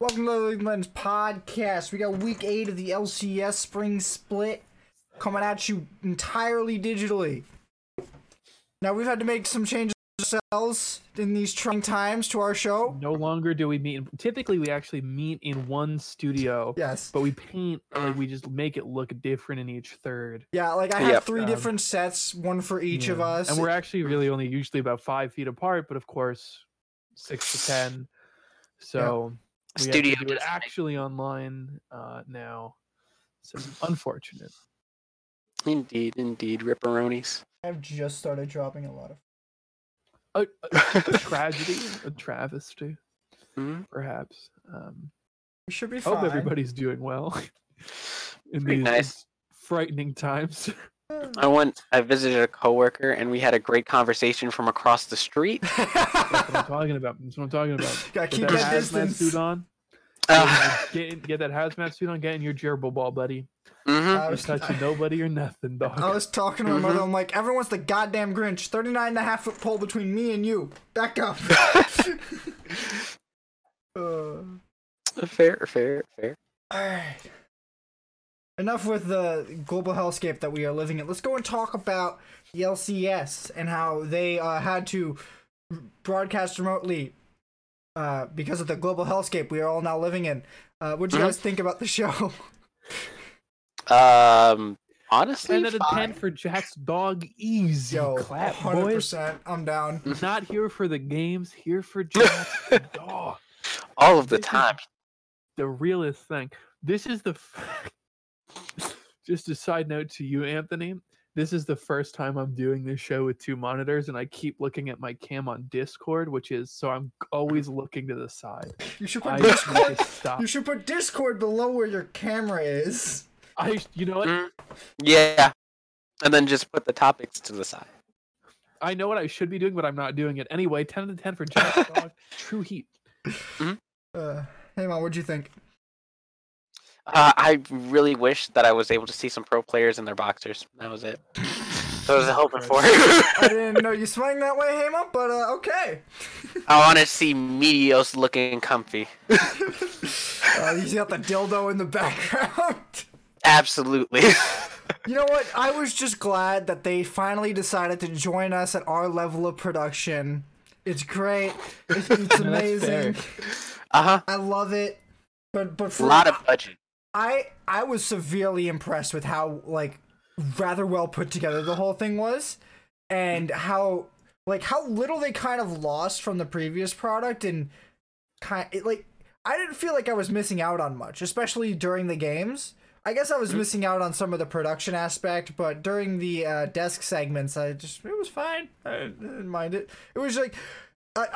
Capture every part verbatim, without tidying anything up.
Welcome to the Legends podcast. We got week eight of the L C S spring split coming at you entirely digitally. Now we've had to make some changes ourselves in these trying times to our show. No longer do we meet. In, typically, we actually meet in one studio. Yes. But we paint, like we just make it look different in each third. Yeah, like I have yep. three um, different sets, one for each yeah. of us. And we're actually really only usually about five feet apart, but of course, six to ten. So. Yeah. We studio have to do it actually online uh, now. So unfortunate. Indeed, indeed, ripperonis. I've just started dropping a lot of a, a, a tragedy, a travesty, mm-hmm. perhaps. Um, we should be fine. Hope everybody's doing well in Pretty these nice. frightening times. I went. I visited a coworker, and we had a great conversation from across the street. That's what I'm talking about. That's what I'm talking about. Gotta keep that distance. Suit on. Uh, get, get that hazmat suit on. Get in your gerbil ball, buddy. Mm-hmm. I was touching I, nobody or nothing, dog. I was talking to my mm-hmm. mother. I'm like, everyone's the goddamn Grinch. thirty-nine and a half foot pole between me and you. Back up. uh, fair, fair, fair. All right. Enough with the global hellscape that we are living in. Let's go and talk about the L C S and how they uh, had to broadcast remotely uh, because of the global hellscape we are all now living in. Uh, what do you mm-hmm. guys think about the show? Um, honestly, ten out of ten for Jack's dog. Easy Yo, clap, one hundred percent. Boys. I'm down. Not here for the games, here for Jack's dog. All of the this time. The realest thing. This is the... F- Just a side note to you, Anthony. This is the first time I'm doing this show with two monitors, and I keep looking at my cam on Discord, which is so I'm always looking to the side. You should put I Discord. You should put Discord below where your camera is. I, you know what? Mm, yeah, and then just put the topics to the side. I know what I should be doing, but I'm not doing it anyway. Ten out of ten for Jack Dog. True heat. Mm-hmm. Uh, hey, Mom, what'd you think? Uh, I really wish that I was able to see some pro players in their boxers. That was it. That was hoping for. I didn't know you swung that way, Hamon, but uh, okay. I want to see Meteos looking comfy. uh, you got the dildo in the background. Absolutely. You know what? I was just glad that they finally decided to join us at our level of production. It's great. It's, it's amazing. Uh huh. I love it. But but for a lot of budget. I, I was severely impressed with how, like, rather well put together the whole thing was, and how, like, how little they kind of lost from the previous product, and kind it, like, I didn't feel like I was missing out on much, especially during the games. I guess I was missing out on some of the production aspect, but during the uh, desk segments, I just, it was fine. I didn't mind it. It was like...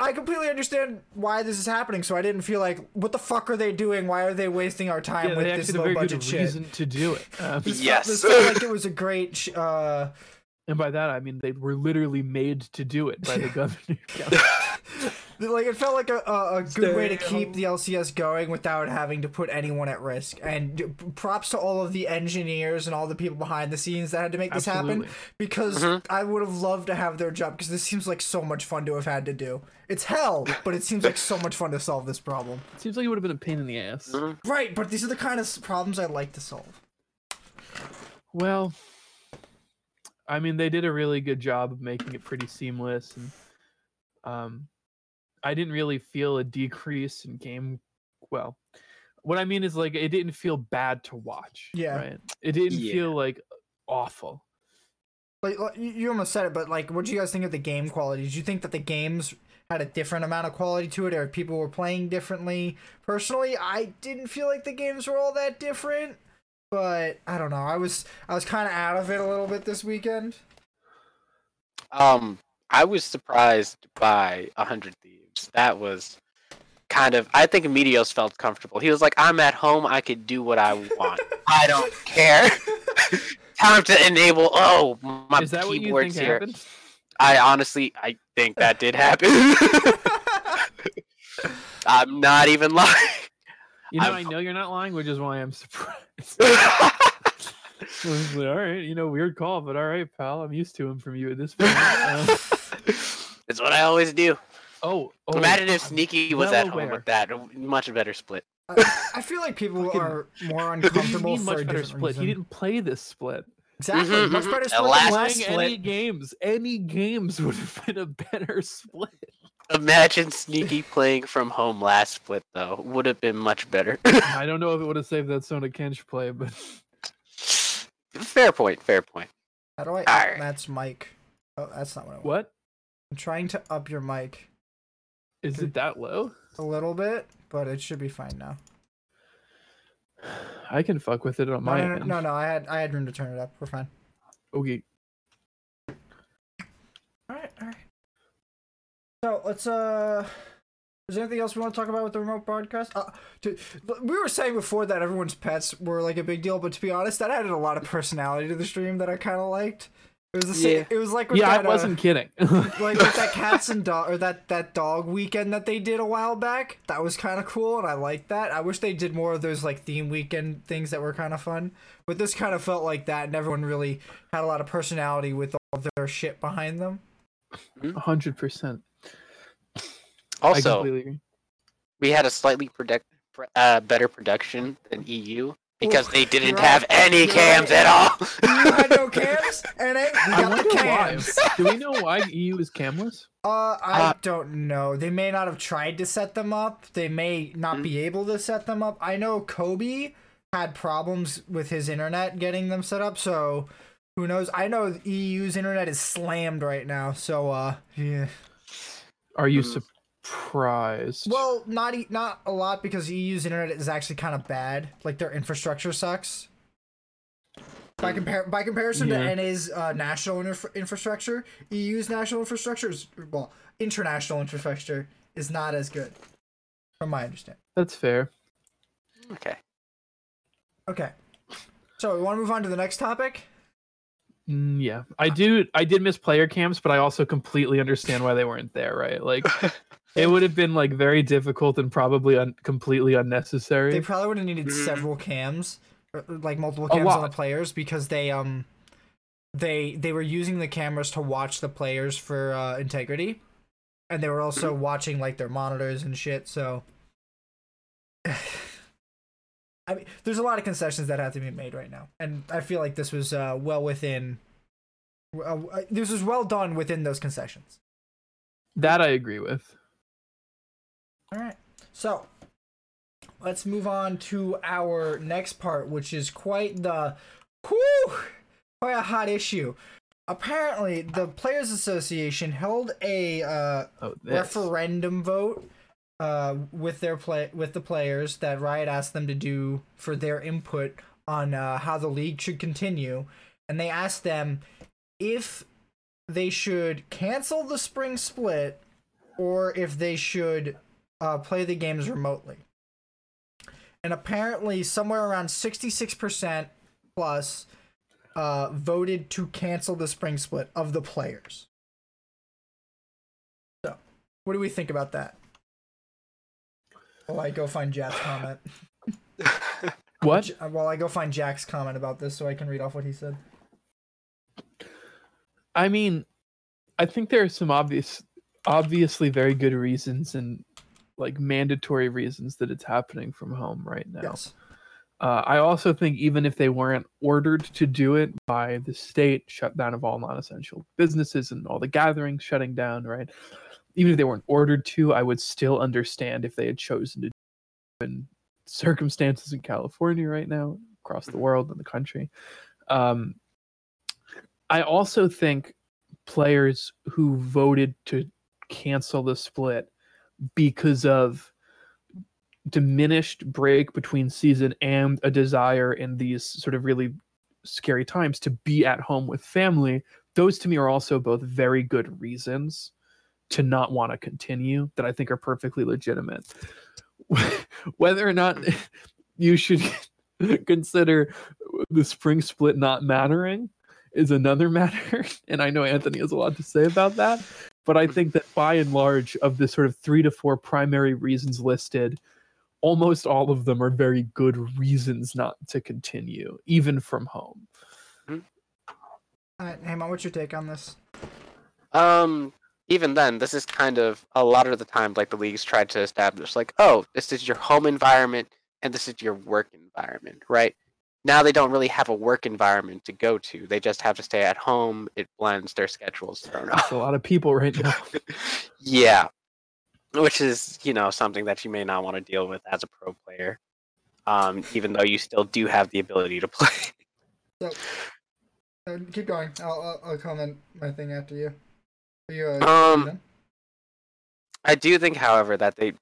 I completely understand why this is happening, so I didn't feel like, what the fuck are they doing? Why are they wasting our time yeah, with this low budget shit? They actually had a very good reason to do it. Uh, this yes. Felt, this felt like it was a great... Sh- uh... And by that, I mean they were literally made to do it by the governor. Like, it felt like a, a, a good Stay way to keep home. The L C S going without having to put anyone at risk. And props to all of the engineers and all the people behind the scenes that had to make this Absolutely. happen. Because mm-hmm. I would have loved to have their job, because this seems like so much fun to have had to do. It's hell, but it seems like so much fun to solve this problem. It seems like it would have been a pain in the ass. Mm-hmm. Right, but these are the kind of problems I like to solve. Well... I mean, they did a really good job of making it pretty seamless, and um, I didn't really feel a decrease in game. Well, what I mean is, like, it didn't feel bad to watch. Yeah, right? It didn't yeah. feel like awful. Like you almost said it, but like, what do you guys think of the game quality? Did you think that the games had a different amount of quality to it, or people were playing differently? Personally, I didn't feel like the games were all that different. But I don't know. I was I was kind of out of it a little bit this weekend. Um, I was surprised by one hundred Thieves. That was kind of. I think Meteos felt comfortable. He was like, "I'm at home. I could do what I want. I don't care." Time to enable. Oh, my Is that keyboard's what you think here. Happened? I honestly, I think that did happen. I'm not even lying. You know, I'm... I know you're not lying, which is why I'm surprised. All right, you know, weird call, but all right, pal. I'm used to him from you at this point. Uh... It's what I always do. Oh, oh. Imagine if Sneaky was well at home aware. with that. Much better split. I, I feel like people are more uncomfortable for much a better split. Reason. He didn't play this split. Exactly. Mm-hmm. Much better split last than last split. Any games, any games would have been a better split. Imagine Sneaky playing from home last split, though. Would have been much better. I don't know if it would have saved that Sona Kench play, but... Fair point, fair point. How do I up Matt's mic? Oh, that's not what I want. What? I'm trying to up your mic. Is it that low? A little bit, but it should be fine now. I can fuck with it on no, my no, end. No, no, no, I had I had room to turn it up. We're fine. Okay. Alright, alright. So, let's, uh... Is there anything else we want to talk about with the remote broadcast? Uh, dude, we were saying before that everyone's pets were like a big deal, but to be honest, that added a lot of personality to the stream that I kind of liked. It was the same. Yeah. It was like with yeah, that, I wasn't uh, kidding. Like with that cats and dog or that that dog weekend that they did a while back. That was kind of cool, and I liked that. I wish they did more of those like theme weekend things that were kind of fun. But this kind of felt like that, and everyone really had a lot of personality with all their shit behind them. A hundred percent. Also, we had a slightly product, uh, better production than E U because well, they didn't right. have any cams right. at all. You had no cams, and they got the cams. Why. Do we know why E U is camless? Uh, I uh, don't know. They may not have tried to set them up. They may not mm-hmm. be able to set them up. I know Kobe had problems with his internet getting them set up, so who knows? I know the E U's internet is slammed right now, so uh, yeah. Are you surprised? Surprised. Well, not e- not a lot because E U's internet is actually kind of bad. Like their infrastructure sucks. By compare by comparison yeah. to N A's uh, national inter- infrastructure, E U's national infrastructure is well, international infrastructure is not as good, from my understanding. That's fair. Okay. Okay. So we want to move on to the next topic. Mm, yeah, I do. I did miss player cams, but I also completely understand why they weren't there. Right, like. It would have been like very difficult and probably un- completely unnecessary. They probably would have needed several cams, or, like multiple cams on the players, because they um, they they were using the cameras to watch the players for uh, integrity, and they were also watching like their monitors and shit. So, I mean, there's a lot of concessions that have to be made right now, and I feel like this was uh, well within, uh, this was well done within those concessions. That I agree with. All right, so let's move on to our next part, which is quite the, whew, quite a hot issue. Apparently, the Players Association held a uh, oh, referendum vote uh, with their play with the players that Riot asked them to do for their input on uh, how the league should continue, and they asked them if they should cancel the spring split or if they should. Uh, play the games remotely. And apparently somewhere around sixty-six percent plus uh, voted to cancel the spring split of the players. So, what do we think about that? While I go find Jack's comment. What? While I go find Jack's comment about this so I can read off what he said. I mean, I think there are some obvious, obviously very good reasons and like mandatory reasons that it's happening from home right now. Yes. Uh, I also think even if they weren't ordered to do it by the state, shutdown of all non-essential businesses and all the gatherings shutting down, right? Even if they weren't ordered to, I would still understand if they had chosen to do it in circumstances in California right now, across the world and the country. Um, I also think players who voted to cancel the split because of diminished break between season and a desire in these sort of really scary times to be at home with family, those to me are also both very good reasons to not want to continue that I think are perfectly legitimate. Whether or not you should consider the spring split not mattering is another matter. And I know Anthony has a lot to say about that. But I think that by and large, of the sort of three to four primary reasons listed, almost all of them are very good reasons not to continue, even from home. All right, Hamon, what's your take on this? Um, even then, this is kind of a lot of the time like the league's tried to establish, like, oh, this is your home environment and this is your work environment, right? Now they don't really have a work environment to go to. They just have to stay at home. It blends their schedules. Thrown off. That's a lot of people right now. Yeah. Which is, you know, something that you may not want to deal with as a pro player, um, even though you still do have the ability to play. So, uh, keep going. I'll, I'll comment my thing after you. Are you uh, um, done? I do think, however, that they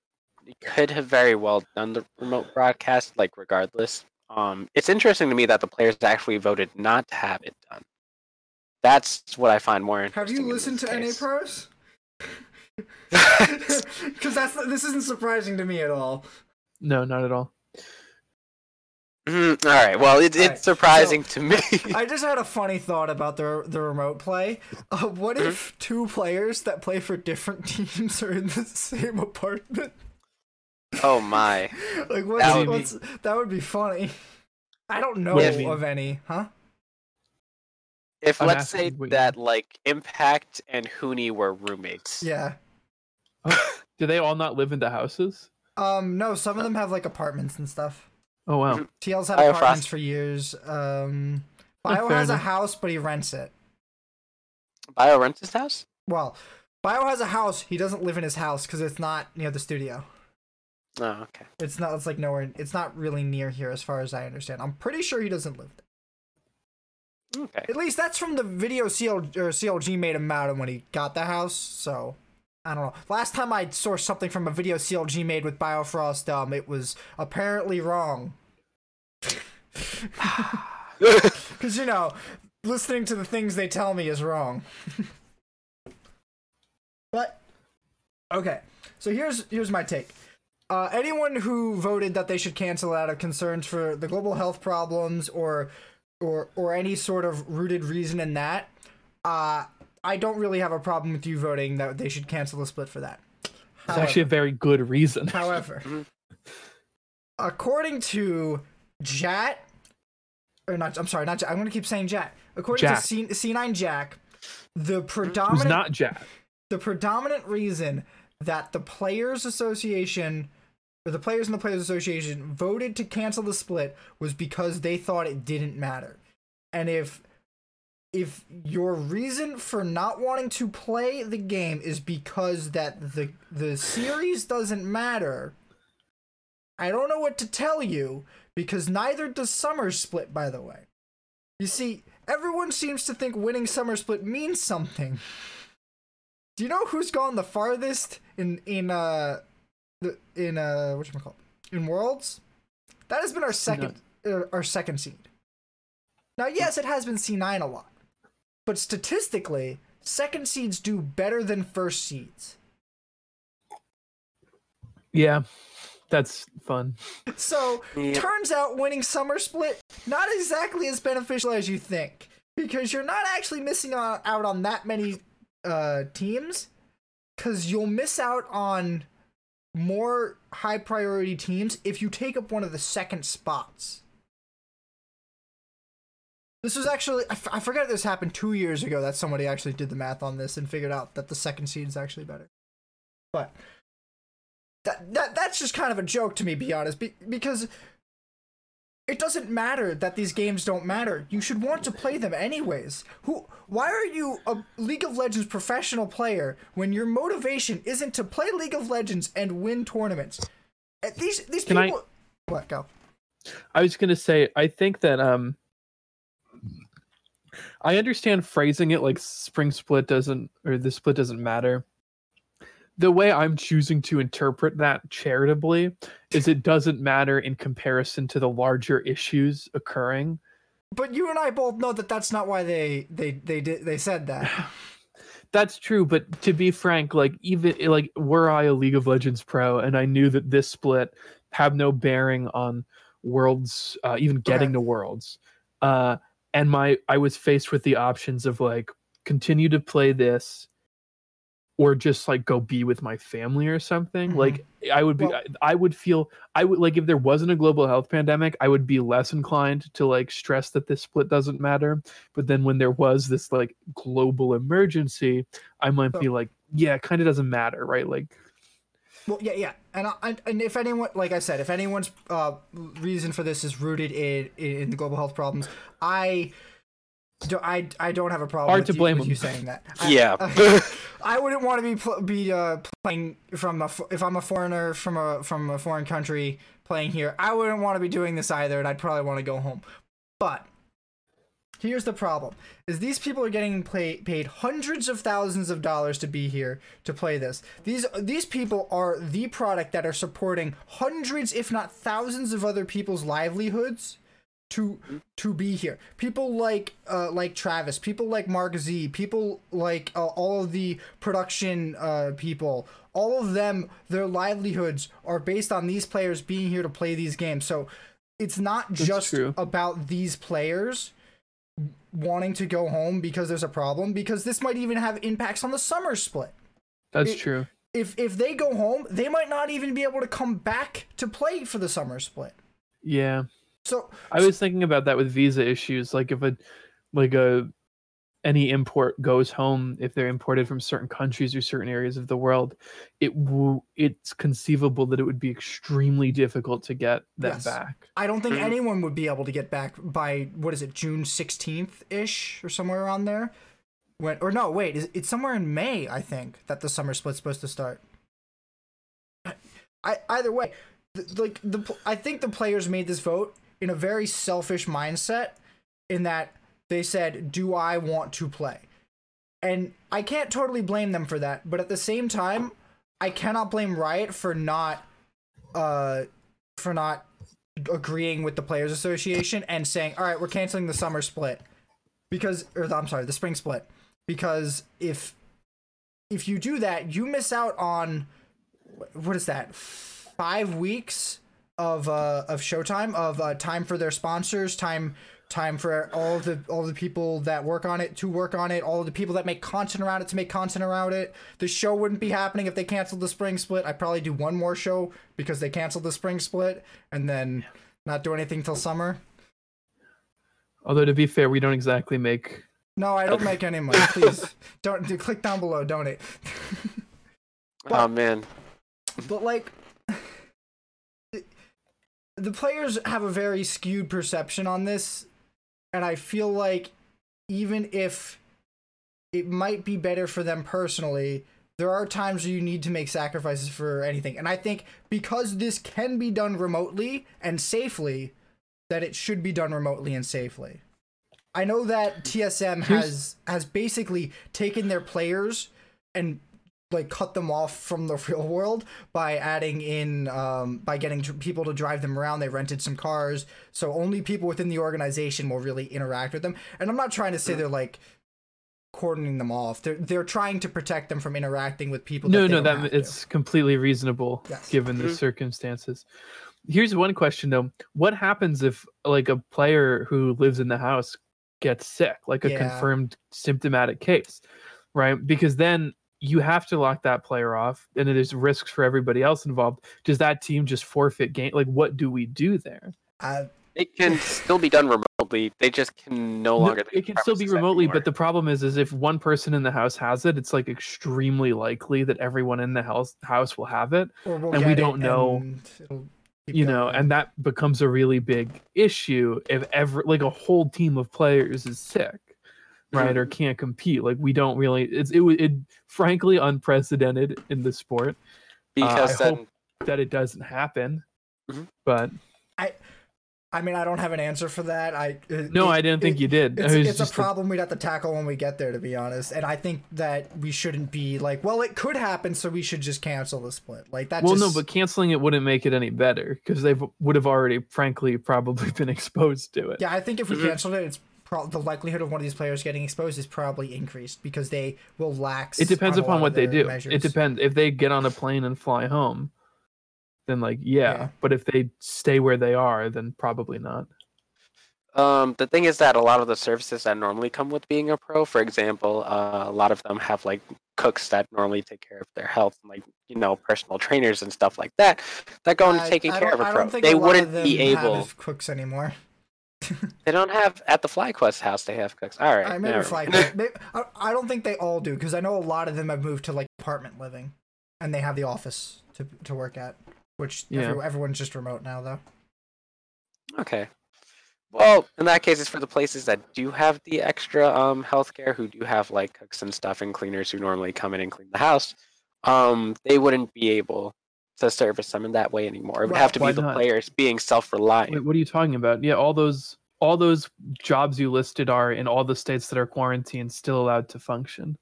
could have very well done the remote broadcast, like, regardless. Um, it's interesting to me that the players actually voted not to have it done. That's what I find more interesting. Have you listened to N A pros? Because that's this isn't surprising to me at all. No, not at all. Mm, all right. Well, it, all right. It's surprising so, to me. I just had a funny thought about the the remote play. Uh, what mm-hmm. if two players that play for different teams are in the same apartment? Oh my! Like what's, that, would what's, be... that would be funny. I don't know if, of any, huh? If I'm let's say that you... like Impact and Huhi were roommates. Yeah. Oh, do they all not live in the houses? Um, no. Some of them have like apartments and stuff. Oh wow. Mm-hmm. T L's had Biofrost. apartments for years. Um, Bio has enough. a house, but he rents it. Bio rents his house? Well, Bio has a house. He doesn't live in his house because it's not near the studio. Oh, okay. It's not. It's like nowhere. It's not really near here, as far as I understand. I'm pretty sure he doesn't live there. Okay. At least that's from the video C L or C L G made him out of when he got the house. So I don't know. Last time I sourced something from a video C L G made with Biofrost, um, it was apparently wrong. Because you know, listening to the things they tell me is wrong. But okay. So here's here's my take. Uh, anyone who voted that they should cancel out of concerns for the global health problems or or or any sort of rooted reason in that, uh, I don't really have a problem with you voting that they should cancel the split for that. It's actually a very good reason. However, according to Jack, or not, I'm sorry, not Jack, I'm going to keep saying Jack. According Jack. to C- C9 Jack, the predominant, not Jack. the predominant reason that the Players Association... the players in the Players Association voted to cancel the split was because they thought it didn't matter. And if if your reason for not wanting to play the game is because that the the series doesn't matter, I don't know what to tell you, because neither does Summer Split, by the way. You see, everyone seems to think winning Summer Split means something. Do you know who's gone the farthest in in uh In uh, whatchamacallit? In Worlds? That has been our second uh, our second seed. Now, yes, it has been C nine a lot. But statistically, second seeds do better than first seeds. Yeah, that's fun. So, yeah. Turns out winning Summer Split, not exactly as beneficial as you think. Because you're not actually missing out on that many uh, teams. Because you'll miss out on... more high priority teams if you take up one of the second spots. This was actually, I, f- I forget this happened two years ago that somebody actually did the math on this and figured out that the second seed is actually better. But that, that that's just kind of a joke to me, be honest, be- because it doesn't matter that these games don't matter. You should want to play them anyways. Who? Why are you a League of Legends professional player when your motivation isn't to play League of Legends and win tournaments? These these Can people. I, what go? I was gonna say I think that um. I understand phrasing it like spring split doesn't or the split doesn't matter. The way I'm choosing to interpret that charitably is it doesn't matter in comparison to the larger issues occurring. But you and I both know that that's not why they they they did they said that. That's true, but to be frank, like even like were I a League of Legends pro and I knew that this split had no bearing on Worlds, uh, even getting okay. to Worlds, uh, and my I was faced with the options of like continue to play this. Or just like go be with my family or something. Mm-hmm. Like I would be, well, I, I would feel, I would like if there wasn't a global health pandemic, I would be less inclined to like stress that this split doesn't matter. But then when there was this like global emergency, I might so, be like, yeah, it kind of doesn't matter, right? Like, well, yeah, yeah, and I, and if anyone, like I said, if anyone's uh, reason for this is rooted in in the global health problems, I. Do, I, I don't have a problem Hard with, to you, blame with you saying that. I, yeah. I, I wouldn't want to be pl- be uh, playing from a fo- if I'm a foreigner from a from a foreign country playing here. I wouldn't want to be doing this either, and I'd probably want to go home. But here's the problem: is these people are getting play- paid hundreds of thousands of dollars to be here to play this. These these people are the product that are supporting hundreds, if not thousands, of other people's livelihoods. To to be here, people like uh, like Travis, people like Mark Z, people like uh, all of the production uh, people, all of them, their livelihoods are based on these players being here to play these games. So it's not just about these players wanting to go home because there's a problem, because this might even have impacts on the summer split. That's it, true. If if they go home, they might not even be able to come back to play for the summer split. Yeah. So I was thinking about that with visa issues. Like if a, like a, any import goes home, if they're imported from certain countries or certain areas of the world, it w- it's conceivable that it would be extremely difficult to get them yes. back. I don't think anyone would be able to get back by what is it, June sixteenth ish or somewhere around there. When or no, wait, it's, it's somewhere in May, I think, that the summer split's supposed to start. I either way, th- like the I think the players made this vote in a very selfish mindset, in that they said, do I want to play? And I can't totally blame them for that, but at the same time, I cannot blame Riot for not uh, for not agreeing with the Players Association and saying, all right, we're canceling the summer split, because, or I'm sorry, the spring split, because if if you do that, you miss out on, what is that, five weeks Of uh of showtime of uh time for their sponsors, time time for all of the all of the people that work on it to work on it, all of the people that make content around it to make content around it. The show wouldn't be happening if they canceled the spring split. I'd probably do one more show because they canceled the spring split and then not do anything till summer. Although to be fair, we don't exactly make. No, I don't make any money. Please don't do, click down below. Donate. But, oh man. But like. The players have a very skewed perception on this, and I feel like even if it might be better for them personally, there are times where you need to make sacrifices for anything. And I think because this can be done remotely and safely, that it should be done remotely and safely. I know that T S M has has basically taken their players and like cut them off from the real world by adding in, um, by getting people to drive them around. They rented some cars, so only people within the organization will really interact with them. And I'm not trying to say they're like cordoning them off. They're they're trying to protect them from interacting with people. No, that they no, don't that it's to. completely reasonable yes. given the circumstances. Here's one question though: what happens if like a player who lives in the house gets sick, like a yeah. confirmed symptomatic case, right? Because then you have to lock that player off, and there's risks for everybody else involved. Does that team just forfeit game? Like, what do we do there? Uh, it can still be done remotely. They just can no longer. No, it can still be remotely, anymore. But the problem is, is if one person in the house has it, it's like extremely likely that everyone in the house house will have it, we'll and we don't know. You know, going. And that becomes a really big issue if ever like a whole team of players is sick. Right, or can't compete. Like we don't really. It's it it frankly unprecedented in the sport. Because uh, I then, hope that it doesn't happen. Mm-hmm. But I, I mean, I don't have an answer for that. I it, no, it, I didn't think it, you did. It's, it it's a problem a... we'd have to tackle when we get there, to be honest. And I think that we shouldn't be like, well, it could happen, so we should just cancel the split. Like that. Well, just... no, but canceling it wouldn't make it any better because they would have already, frankly, probably been exposed to it. Yeah, I think if we mm-hmm. canceled it, it's. The likelihood of one of these players getting exposed is probably increased because they will lax. It depends upon what they do. Measures. It depends if they get on a plane and fly home, then like yeah. yeah. But if they stay where they are, then probably not. Um, the thing is that a lot of the services that normally come with being a pro, for example, uh, a lot of them have like cooks that normally take care of their health, and like you know, personal trainers and stuff like that that go into taking I, I care of a pro. They wouldn't be able cooks anymore. They don't have at the FlyQuest house. They have cooks. All right. I remember FlyQuest. I don't think they all do because I know a lot of them have moved to like apartment living, and they have the office to to work at, which yeah. every, everyone's just remote now though. Okay. Well, in that case, it's for the places that do have the extra um healthcare, who do have like cooks and stuff and cleaners who normally come in and clean the house. Um, they wouldn't be able to service them in that way anymore. It would right. have to Why be the not? Players being self-reliant. Wait, what are you talking about? Yeah, all those all those jobs you listed are in all the states that are quarantined still allowed to function.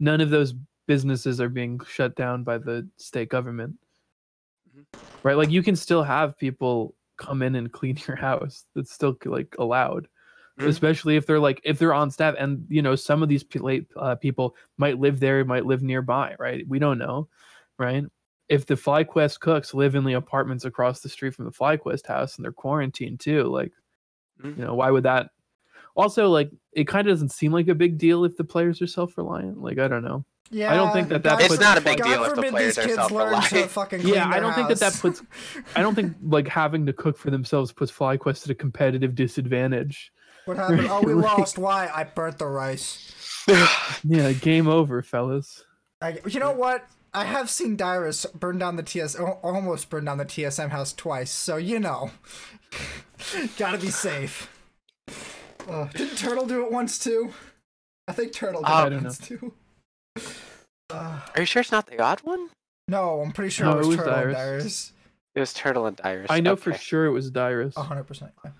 None of those businesses are being shut down by the state government. Mm-hmm. Right? Like you can still have people come in and clean your house. That's still like allowed, mm-hmm. especially if they're like if they're on staff. And you know, some of these uh, people might live there, might live nearby, right? We don't know, right? If the FlyQuest cooks live in the apartments across the street from the FlyQuest house and they're quarantined too, like, mm-hmm. you know, why would that? Also, like, it kind of doesn't seem like a big deal if the players are self-reliant. Like, I don't know. Yeah, I don't think that that. It's puts, not a big God deal if the players are self-reliant. Yeah, I don't house. think that that puts. I don't think like having to cook for themselves puts FlyQuest at a competitive disadvantage. What happened? Right? Oh, we like, lost. Why? I burnt the rice. Yeah, game over, fellas. I, you know what? I have seen Dyrus burn down the T S M, almost burn down the T S M house twice. So you know, gotta be safe. Uh, didn't Turtle do it once too? I think Turtle did um, it once too. Uh, Are you sure it's not the odd one? No, I'm pretty sure no, it, was it was Turtle Dyrus. and Dyrus. It was Turtle and Dyrus. I know okay. for sure it was Dyrus. one hundred percent. Yeah.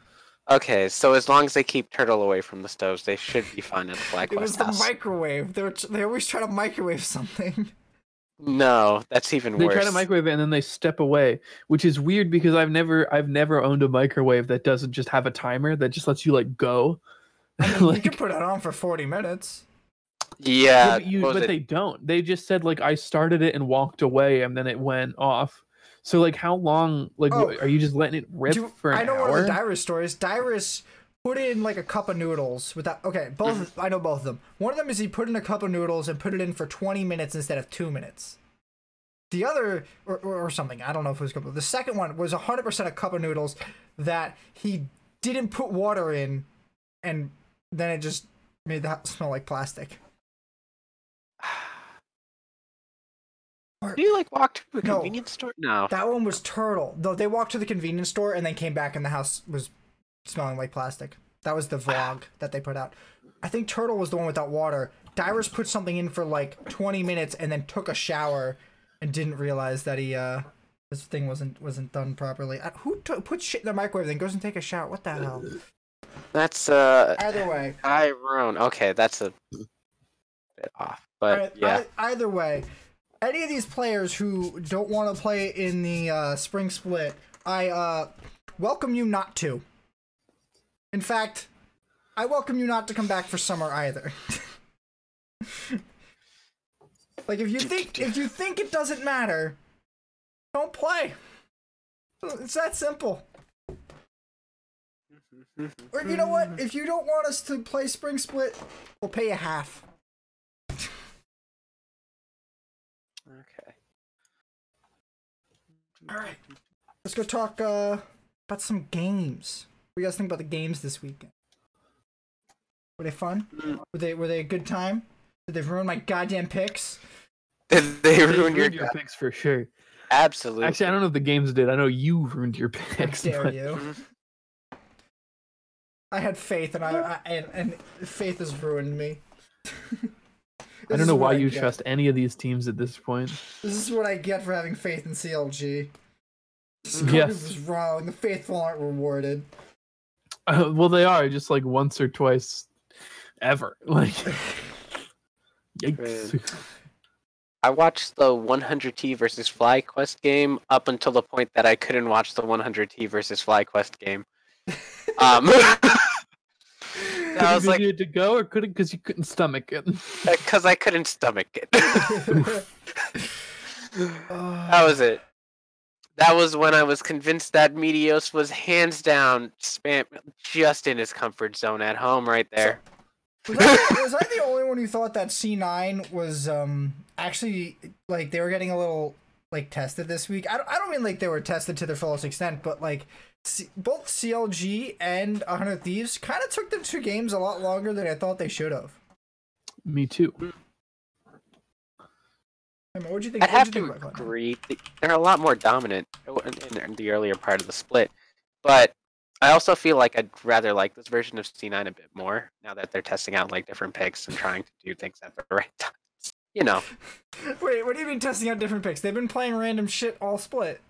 Okay, so as long as they keep Turtle away from the stoves, they should be fine at the FlyQuest house. It was the microwave. They, were, they always try to microwave something. No, that's even they worse. They try to microwave it and then they step away, which is weird because I've never, I've never owned a microwave that doesn't just have a timer that just lets you like go. I mean, like, you can put it on for forty minutes. Yeah, but, you, but they don't. They just said like I started it and walked away, and then it went off. So like, how long? Like, oh, what, are you just letting it rip do, for an hour? I know hour? One of the Dyrus stories. Dyrus put in like a cup of noodles without. Okay, both. I know both of them. One of them is he put in a cup of noodles and put it in for twenty minutes instead of two minutes. The other, or or, or something. I don't know if it was a cup of. The second one was one hundred percent a cup of noodles that he didn't put water in, and then it just made the house smell like plastic. Do you like walk to a no, convenience store? No, that one was Turtle. Though they walked to the convenience store and then came back, and the house was smelling like plastic. That was the vlog that they put out. I think Turtle was the one without water. Dyrus put something in for like twenty minutes and then took a shower and didn't realize that he uh this thing wasn't wasn't done properly. I, who t- puts shit in the microwave then goes and take a shower? What the hell? That's uh. Either way, Tyrone. Okay, that's a bit off, but right, yeah. I, either way. Any of these players who don't want to play in the uh, spring split, I uh, welcome you not to. In fact, I welcome you not to come back for summer either. Like if you think if you think it doesn't matter, don't play. It's that simple. Or you know what? If you don't want us to play spring split, we'll pay you half. Okay. All right. Let's go talk uh, about some games. What do you guys think about the games this weekend? Were they fun? Were they were they a good time? Did they ruin my goddamn picks? Did they, they ruin your, your picks for sure? Absolutely. Actually, I don't know if the games did. I know you ruined your picks. How dare but... you? I had faith, and I, I and, and faith has ruined me. This I don't know why you get. trust any of these teams at this point. This is what I get for having faith in C L G. Yes. This is wrong. The faithful aren't rewarded. Uh, well, they are just like once or twice ever. Like, yikes. I watched the one hundred T versus FlyQuest game up until the point that I couldn't watch the one hundred T versus FlyQuest game. um... I was like, you had to go or couldn't because you couldn't stomach it. Because I couldn't stomach it. That was it. That was when I was convinced that Meteos was hands down spam just in his comfort zone at home, right there. Was I, was I the only one who thought that C nine was um actually like they were getting a little like tested this week? I don't, I don't mean like they were tested to their fullest extent, but like C both C L G and one hundred Thieves kind of took them two games a lot longer than I thought they should have. Me too. I mean, what do you think? I have to agree. They're a lot more dominant in the earlier part of the split, but I also feel like I'd rather like this version of C nine a bit more now that they're testing out like different picks and trying to do things at the right time. You know. Wait, what do you mean testing out different picks? They've been playing random shit all split.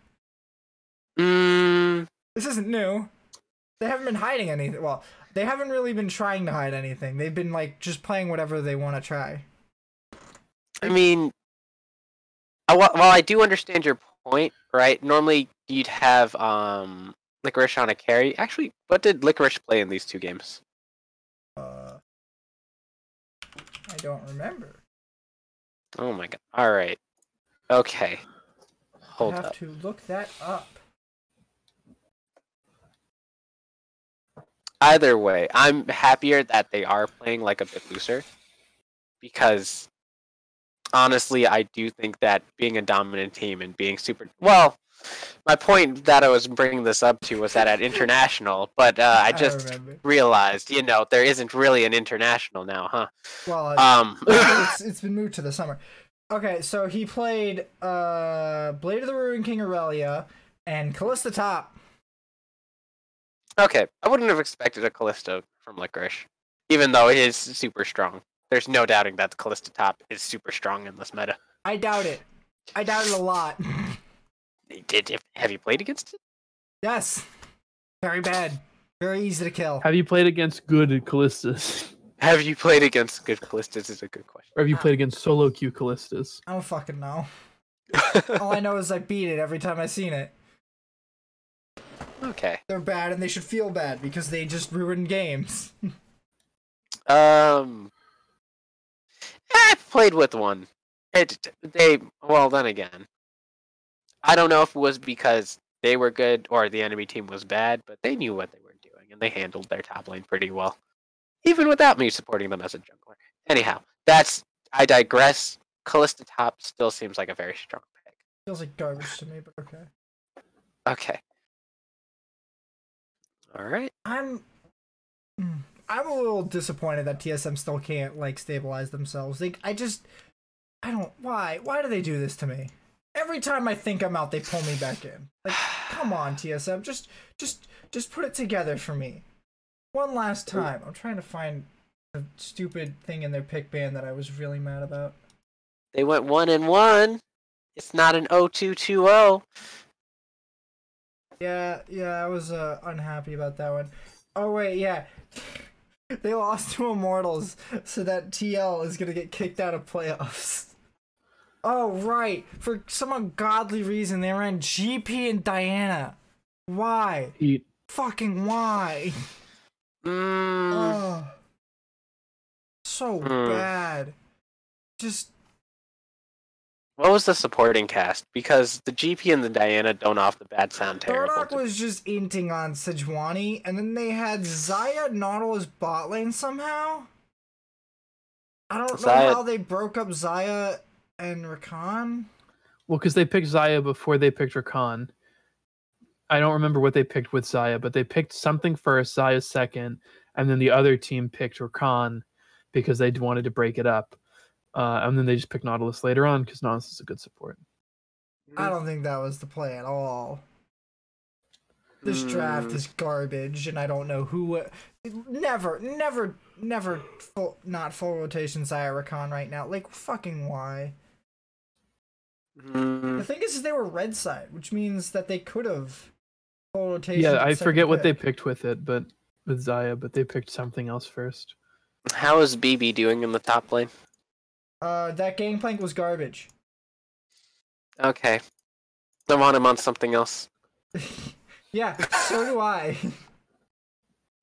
Mm. This isn't new. They haven't been hiding anything. Well, they haven't really been trying to hide anything. They've been like just playing whatever they want to try. I mean, I, while I do understand your point, right? Normally you'd have um. Licorice on a carry. Actually, what did Licorice play in these two games? Uh, I don't remember. Oh my god. Alright. Okay. Hold up. I have to look that up. Either way, I'm happier that they are playing like a bit looser. Because, honestly, I do think that being a dominant team and being super... Well... My point that I was bringing this up to was that at international, but uh, I just I realized, you know, there isn't really an international now, huh? Well, um, it's, it's been moved to the summer. Okay, so he played uh, Blade of the Ruined King Aurelia and Callista top. Okay, I wouldn't have expected a Callista from Licorice, even though it is super strong. There's no doubting that the Callista top is super strong in this meta. I doubt it. I doubt it a lot. Did, have you played against it? Yes. Very bad. Very easy to kill. Have you played against good Callistas? Have you played against good Callistas is a good question. Or have you played against solo queue Callistas? I don't fucking know. All I know is I beat it every time I seen it. Okay. They're bad and they should feel bad because they just ruined games. um, I played with one. It, they, well, then again. I don't know if it was because they were good or the enemy team was bad, but they knew what they were doing, and they handled their top lane pretty well, even without me supporting them as a jungler. Anyhow, that's... I digress. Callista top still seems like a very strong pick. Feels like garbage to me, but okay. Okay. Alright. I'm... I'm a little disappointed that T S M still can't, like, stabilize themselves. Like, I just... I don't... Why? Why do they do this to me? Every time I think I'm out, they pull me back in. Like, come on, T S M, just, just, just put it together for me, one last time. I'm trying to find a stupid thing in their pick ban that I was really mad about. They went one and one. It's not an oh two two oh. Yeah, yeah, I was uh, unhappy about that one. Oh wait, yeah, they lost to Immortals, so that T L is gonna get kicked out of playoffs. Oh, right. For some ungodly reason, they ran G P and Diana. Why? Eat. Fucking why? Mm. Oh. So mm. bad. Just... What was the supporting cast? Because the G P and the Diana don't off the bat sound terrible. Turtle was just inting on Sejuani, and then they had Xayah Nautilus bot lane somehow? I don't Xayah. know how they broke up Xayah... and Rakan? Well, because they picked Xayah before they picked Rakan. I don't remember what they picked with Xayah, but they picked something first, Xayah second, and then the other team picked Rakan because they wanted to break it up. Uh, and then they just picked Nautilus later on because Nautilus is a good support. I don't think that was the play at all. This mm. draft is garbage, and I don't know who... Uh, never, never, never full, not full rotation Xayah Rakan right now. Like, fucking why? The thing is, is they were red side, which means that they could have full rotation. Yeah, I forget pick. what they picked with it, but with Xayah, but they picked something else first. How is B B doing in the top lane? Uh, that Gangplank was garbage. Okay, I want him on something else. Yeah, so do I.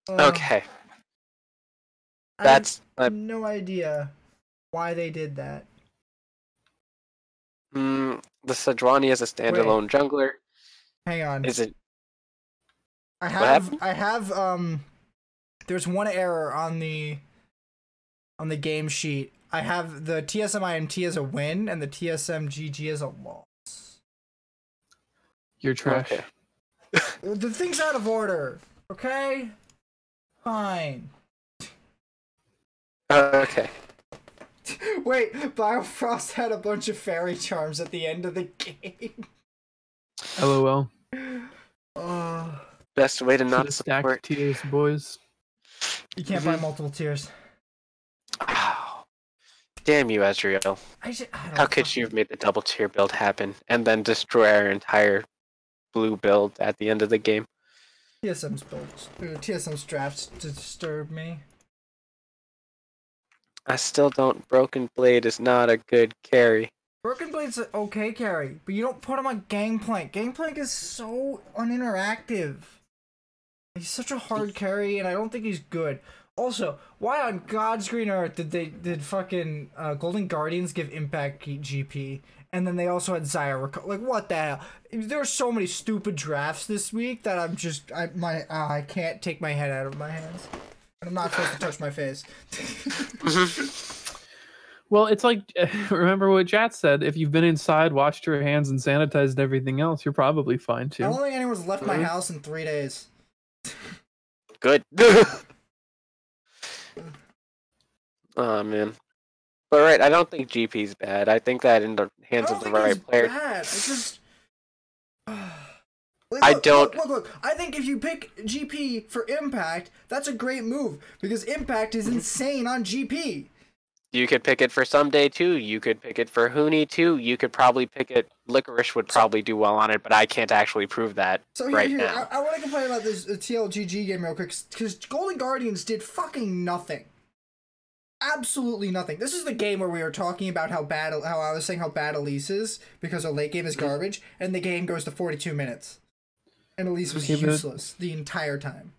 uh, okay, that's I have uh, no idea why they did that. Mm, the Sejuani as a standalone Wait. jungler. Hang on. Is it? I have. I have. Um. There's one error on the. On the game sheet, I have the T S M I M T as a win and the T S M G G as a loss. You're trash. Okay. The thing's out of order. Okay? Fine. Uh, okay. Wait, Biofrost had a bunch of fairy charms at the end of the game. LOL. Uh, Best way to not support tiers, boys. You can't mm-hmm. buy multiple tiers. Oh, damn you, Ezreal. I just, I How know. could you have made the double tier build happen and then destroy our entire blue build at the end of the game? T S M's builds, uh, T S M's drafts disturb me. I still don't. Broken Blade is not a good carry. Broken Blade's an okay carry, but you don't put him on Gangplank. Gangplank is so uninteractive. He's such a hard carry, and I don't think he's good. Also, why on God's green earth did they did fucking uh, Golden Guardians give Impact G P, and then they also had Xayah reco- like what the hell? There were so many stupid drafts this week that I'm just I my uh, I can't take my head out of my hands. I'm not supposed to touch my face. Well, it's like, remember what Jack said, if you've been inside, washed your hands, and sanitized everything else, you're probably fine, too. I don't think anyone's left my house in three days. Good. Oh, man. But, right, I don't think G P's bad. I think that in the hands of the right player. Bad. It's just... Look, I don't. Look, look, look, I think if you pick G P for Impact, that's a great move because Impact is insane on G P. You could pick it for Someday too. You could pick it for Huhi too. You could probably pick it. Licorice would probably do well on it, but I can't actually prove that so here, right here, now. I, I want to complain about this uh, T L G game real quick because Golden Guardians did fucking nothing. Absolutely nothing. This is the game where we were talking about how bad, how I was saying how bad Elise is because her late game is garbage, and the game goes to forty-two minutes. And Elise was useless the entire time.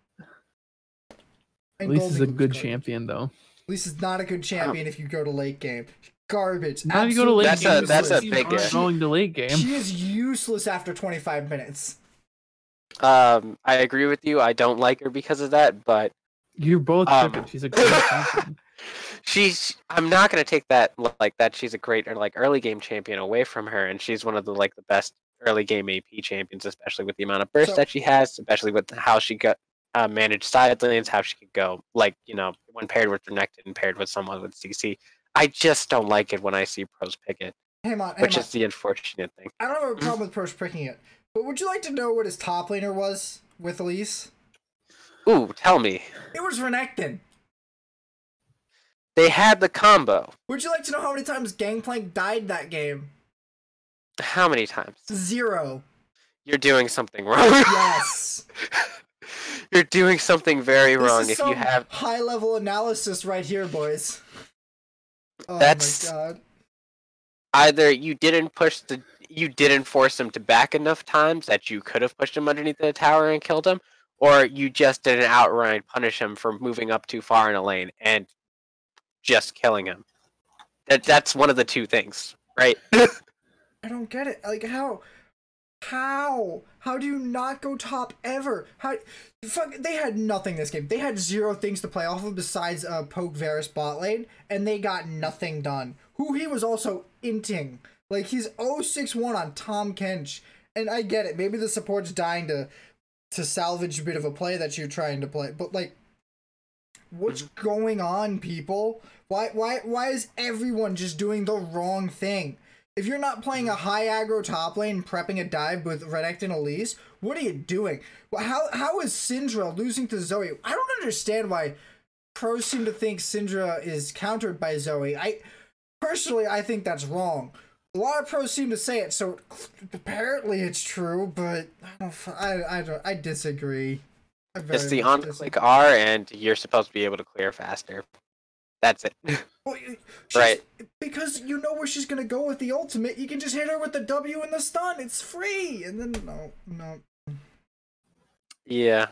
And Elise is a good champion, though. Elise is not a good champion if you go to late game. Garbage. Now you go to late game. That's a big issue. Going to late game. She is useless after twenty-five minutes. Um, I agree with you. I don't like her because of that, but you both um, took it. She's a good champion. She's. I'm not gonna take that like that. She's a great or like early game champion away from her, and she's one of the like the best early game A P champions, especially with the amount of burst so, that she has, especially with how she got uh, managed side lanes, how she could go, like, you know, when paired with Renekton and paired with someone with C C. I just don't like it when I see pros pick it, Hamon, which Hamon. is the unfortunate thing. I don't have a problem with pros picking it, but would you like to know what his top laner was with Elise? Ooh, tell me. It was Renekton. They had the combo. Would you like to know how many times Gangplank died that game? How many times? Zero. You're doing something wrong. Yes. You're doing something very this wrong is if some you have high-level analysis right here, boys. Oh That's... my god. Either you didn't push the you didn't force him to back enough times that you could have pushed him underneath the tower and killed him, or you just didn't outright punish him for moving up too far in a lane and just killing him. That that's one of the two things, right? I don't get it. Like, how? How? How do you not go top ever? How? Fuck, they had nothing this game. They had zero things to play off of besides uh, poke Varus bot lane, and they got nothing done. Huhi was also inting. Like, he's oh six one on Tom Kench. And I get it. Maybe the support's dying to, to salvage a bit of a play that you're trying to play. But, like, what's going on, people? Why? Why? Why is everyone just doing the wrong thing? If you're not playing a high aggro top lane and prepping a dive with Renekton Elise, what are you doing? How How is Syndra losing to Xayah? I don't understand why pros seem to think Syndra is countered by Xayah. I personally, I think that's wrong. A lot of pros seem to say it, so apparently it's true, but I don't, I, I, don't, I disagree. I it's the on-click R, and you're supposed to be able to clear faster. That's it. Well, right. Because you know where she's going to go with the ultimate, you can just hit her with the W and the stun. It's free. And then, no, no. Yeah.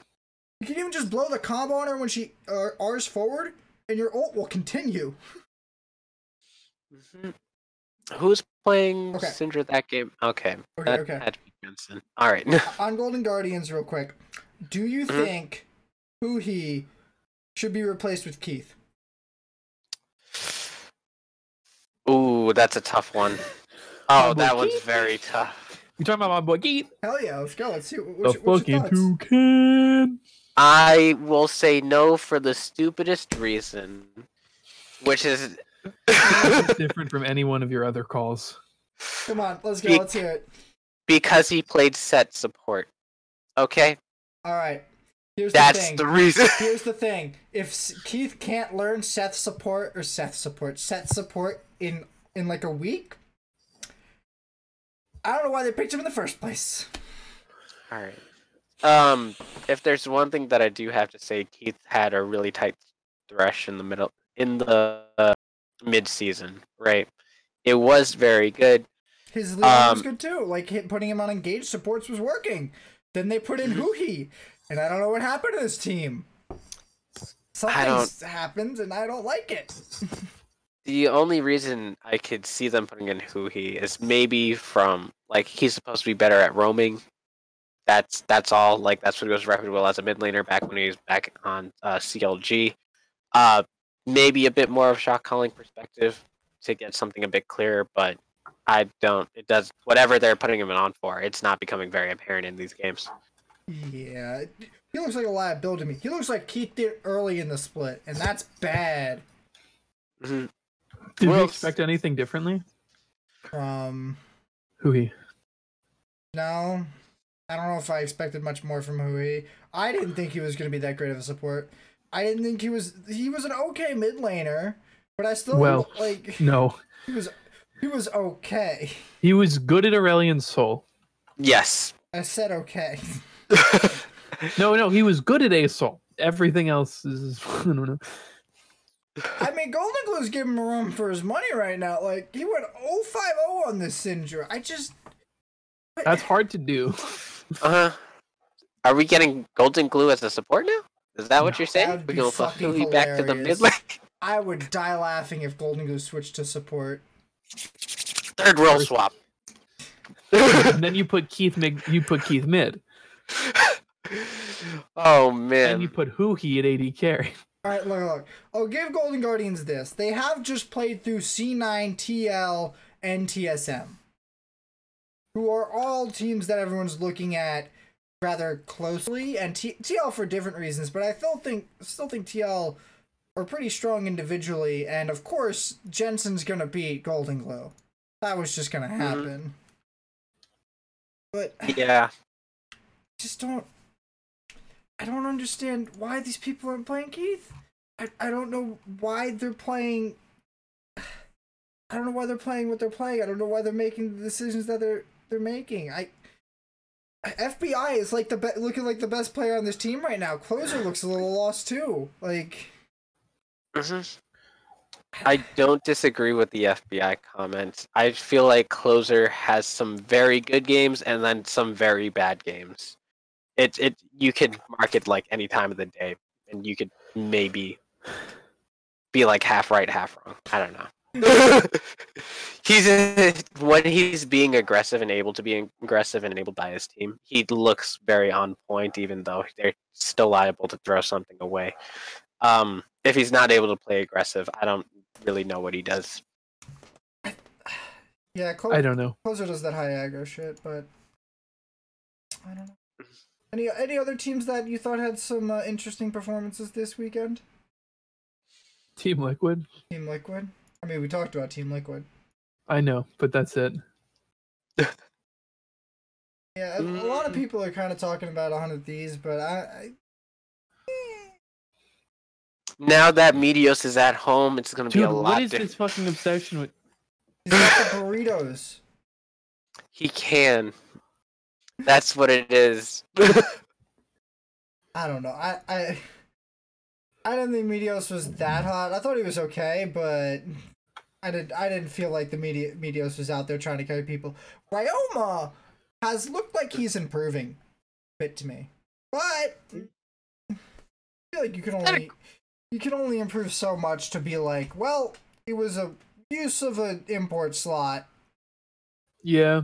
You can even just blow the combo on her when she uh, R's forward, and your ult will continue. Mm-hmm. Who's playing okay. Syndra that game? Okay. Okay, that okay. Had to be Jensen. All right. On Golden Guardians, real quick. Do you mm-hmm. think Huhi should be replaced with Keith? Ooh, that's a tough one. Oh, that one's very tough. You talking about my boy Keith? Hell yeah, let's go. Let's see. What's, the what's fucking toucan. I will say no for the stupidest reason, which is different from any one of your other calls. Come on, let's go. Be- let's hear it. Because he played set support. Okay. All right. Here's That's the, thing. the reason. Here's the thing. If Keith can't learn Seth support or Seth support, Seth support in in like a week, I don't know why they picked him in the first place. All right. Um, if there's one thing that I do have to say, Keith had a really tight thresh in the middle in the uh, mid season, right? It was very good. His lead um, was good too. Like him, putting him on engaged supports was working. Then they put in Huhi. And I don't know what happened to this team. Something's happened, and I don't like it. The only reason I could see them putting in Huhi is maybe from, like, he's supposed to be better at roaming. That's that's all. Like, that's what he was reputable as a mid laner back when he was back on uh, C L G. Uh, maybe a bit more of a shot calling perspective to get something a bit clearer, but I don't. It does whatever they're putting him on for. It's not becoming very apparent in these games. Yeah, he looks like a liability to me. He looks like Keith did early in the split, and that's bad. Mm-hmm. Did well, you expect anything differently? Um, Huhi. No, I don't know if I expected much more from Huhi. I didn't think he was going to be that great of a support. I didn't think he was. He was an okay mid laner, but I still well, like. No. He was. He was okay. He was good at Aurelion Sol. Yes. I said okay. no, no, he was good at A S O L. Everything else is, I don't know. I mean, Golden Glue's giving him room for his money right now. Like, he went oh five oh on this Syndra. I just... That's hard to do. Uh-huh. Are we getting Golden Glue as a support now? Is that no, what you're saying? We're going to fuck Huhi back to the mid-lane? I would die laughing if Golden Glue switched to support. Third role swap. And then you put Keith mid. You put Keith mid. Oh man! And you put Huhi at A D carry. All right, look, look. I'll give Golden Guardians this. They have just played through C nine, T L, and T S M, who are all teams that everyone's looking at rather closely, and T- TL for different reasons. But I still think, still think T L are pretty strong individually, and of course Jensen's gonna beat Golden Glow. That was just gonna happen. Mm-hmm. But yeah, I just don't. I don't understand why these people aren't playing Keith. I I don't know why they're playing. I don't know why they're playing what they're playing. I don't know why they're making the decisions that they're they're making. I F B I is like the be, looking like the best player on this team right now. Closer looks a little lost too. Like, mm-hmm. I don't disagree with the F B I comments. I feel like Closer has some very good games and then some very bad games. It it you could mark it like any time of the day, and you could maybe be like half right, half wrong. I don't know. He's when he's being aggressive and able to be aggressive and enabled by his team, he looks very on point, even though they're still liable to throw something away. Um, if he's not able to play aggressive, I don't really know what he does. Yeah, Closer, I don't know. Closer does that high aggro shit, but I don't know. Any any other teams that you thought had some uh, interesting performances this weekend? Team Liquid. Team Liquid. I mean, we talked about Team Liquid. I know, but that's it. Yeah, a, a lot of people are kind of talking about one hundred Thieves, but I. I... Now that Meteos is at home, it's going to be a lot different. What is this fucking obsession with? He's got the burritos. He can. That's what it is. I don't know. I, I I don't think Meteos was that hot. I thought he was okay, but I didn't I didn't feel like the Mete- Meteos was out there trying to carry people. Ryoma has looked like he's improving a bit to me. But I feel like you can only you can only improve so much to be like, well, it was a use of an import slot. Yeah.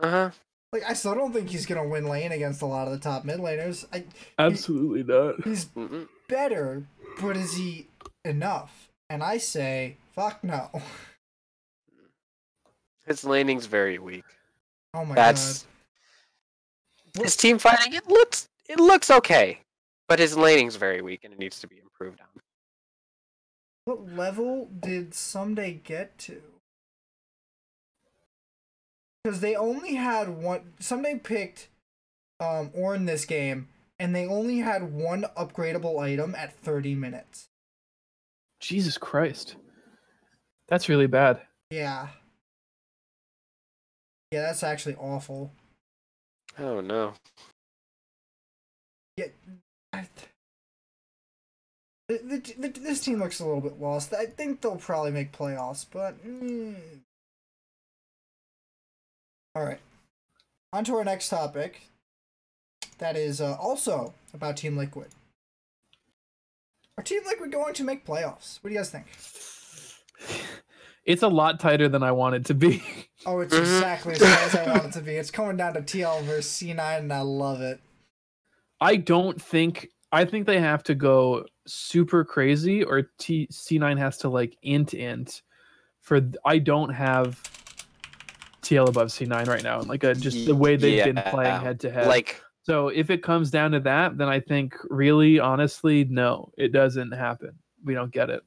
Uh-huh. Like, I still don't think he's going to win lane against a lot of the top mid laners. I, Absolutely he, not. He's Mm-mm. better, but is he enough? And I say, fuck no. His laning's very weak. Oh my That's... god. What? His team fighting, it looks it looks okay. But his laning's very weak and it needs to be improved on. What level did Someday get to? Because they only had one... Someday picked um, Ornn this game, and they only had one upgradable item at thirty minutes. Jesus Christ. That's really bad. Yeah. Yeah, that's actually awful. Oh, no. Yeah... I... The, the, this team looks a little bit lost. I think they'll probably make playoffs, but... Mm. Alright. On to our next topic. That is uh, also about Team Liquid. Are Team Liquid going to make playoffs? What do you guys think? It's a lot tighter than I want it to be. Oh, it's exactly as tight as I want it to be. It's coming down to T L versus C nine, and I love it. I don't think... I think they have to go... super crazy, or T- C nine has to like int int for th- I don't have T L above C nine right now, and like a, just the way they've yeah. been playing head to head. Like, so if it comes down to that, then I think really honestly no, it doesn't happen. We don't get it.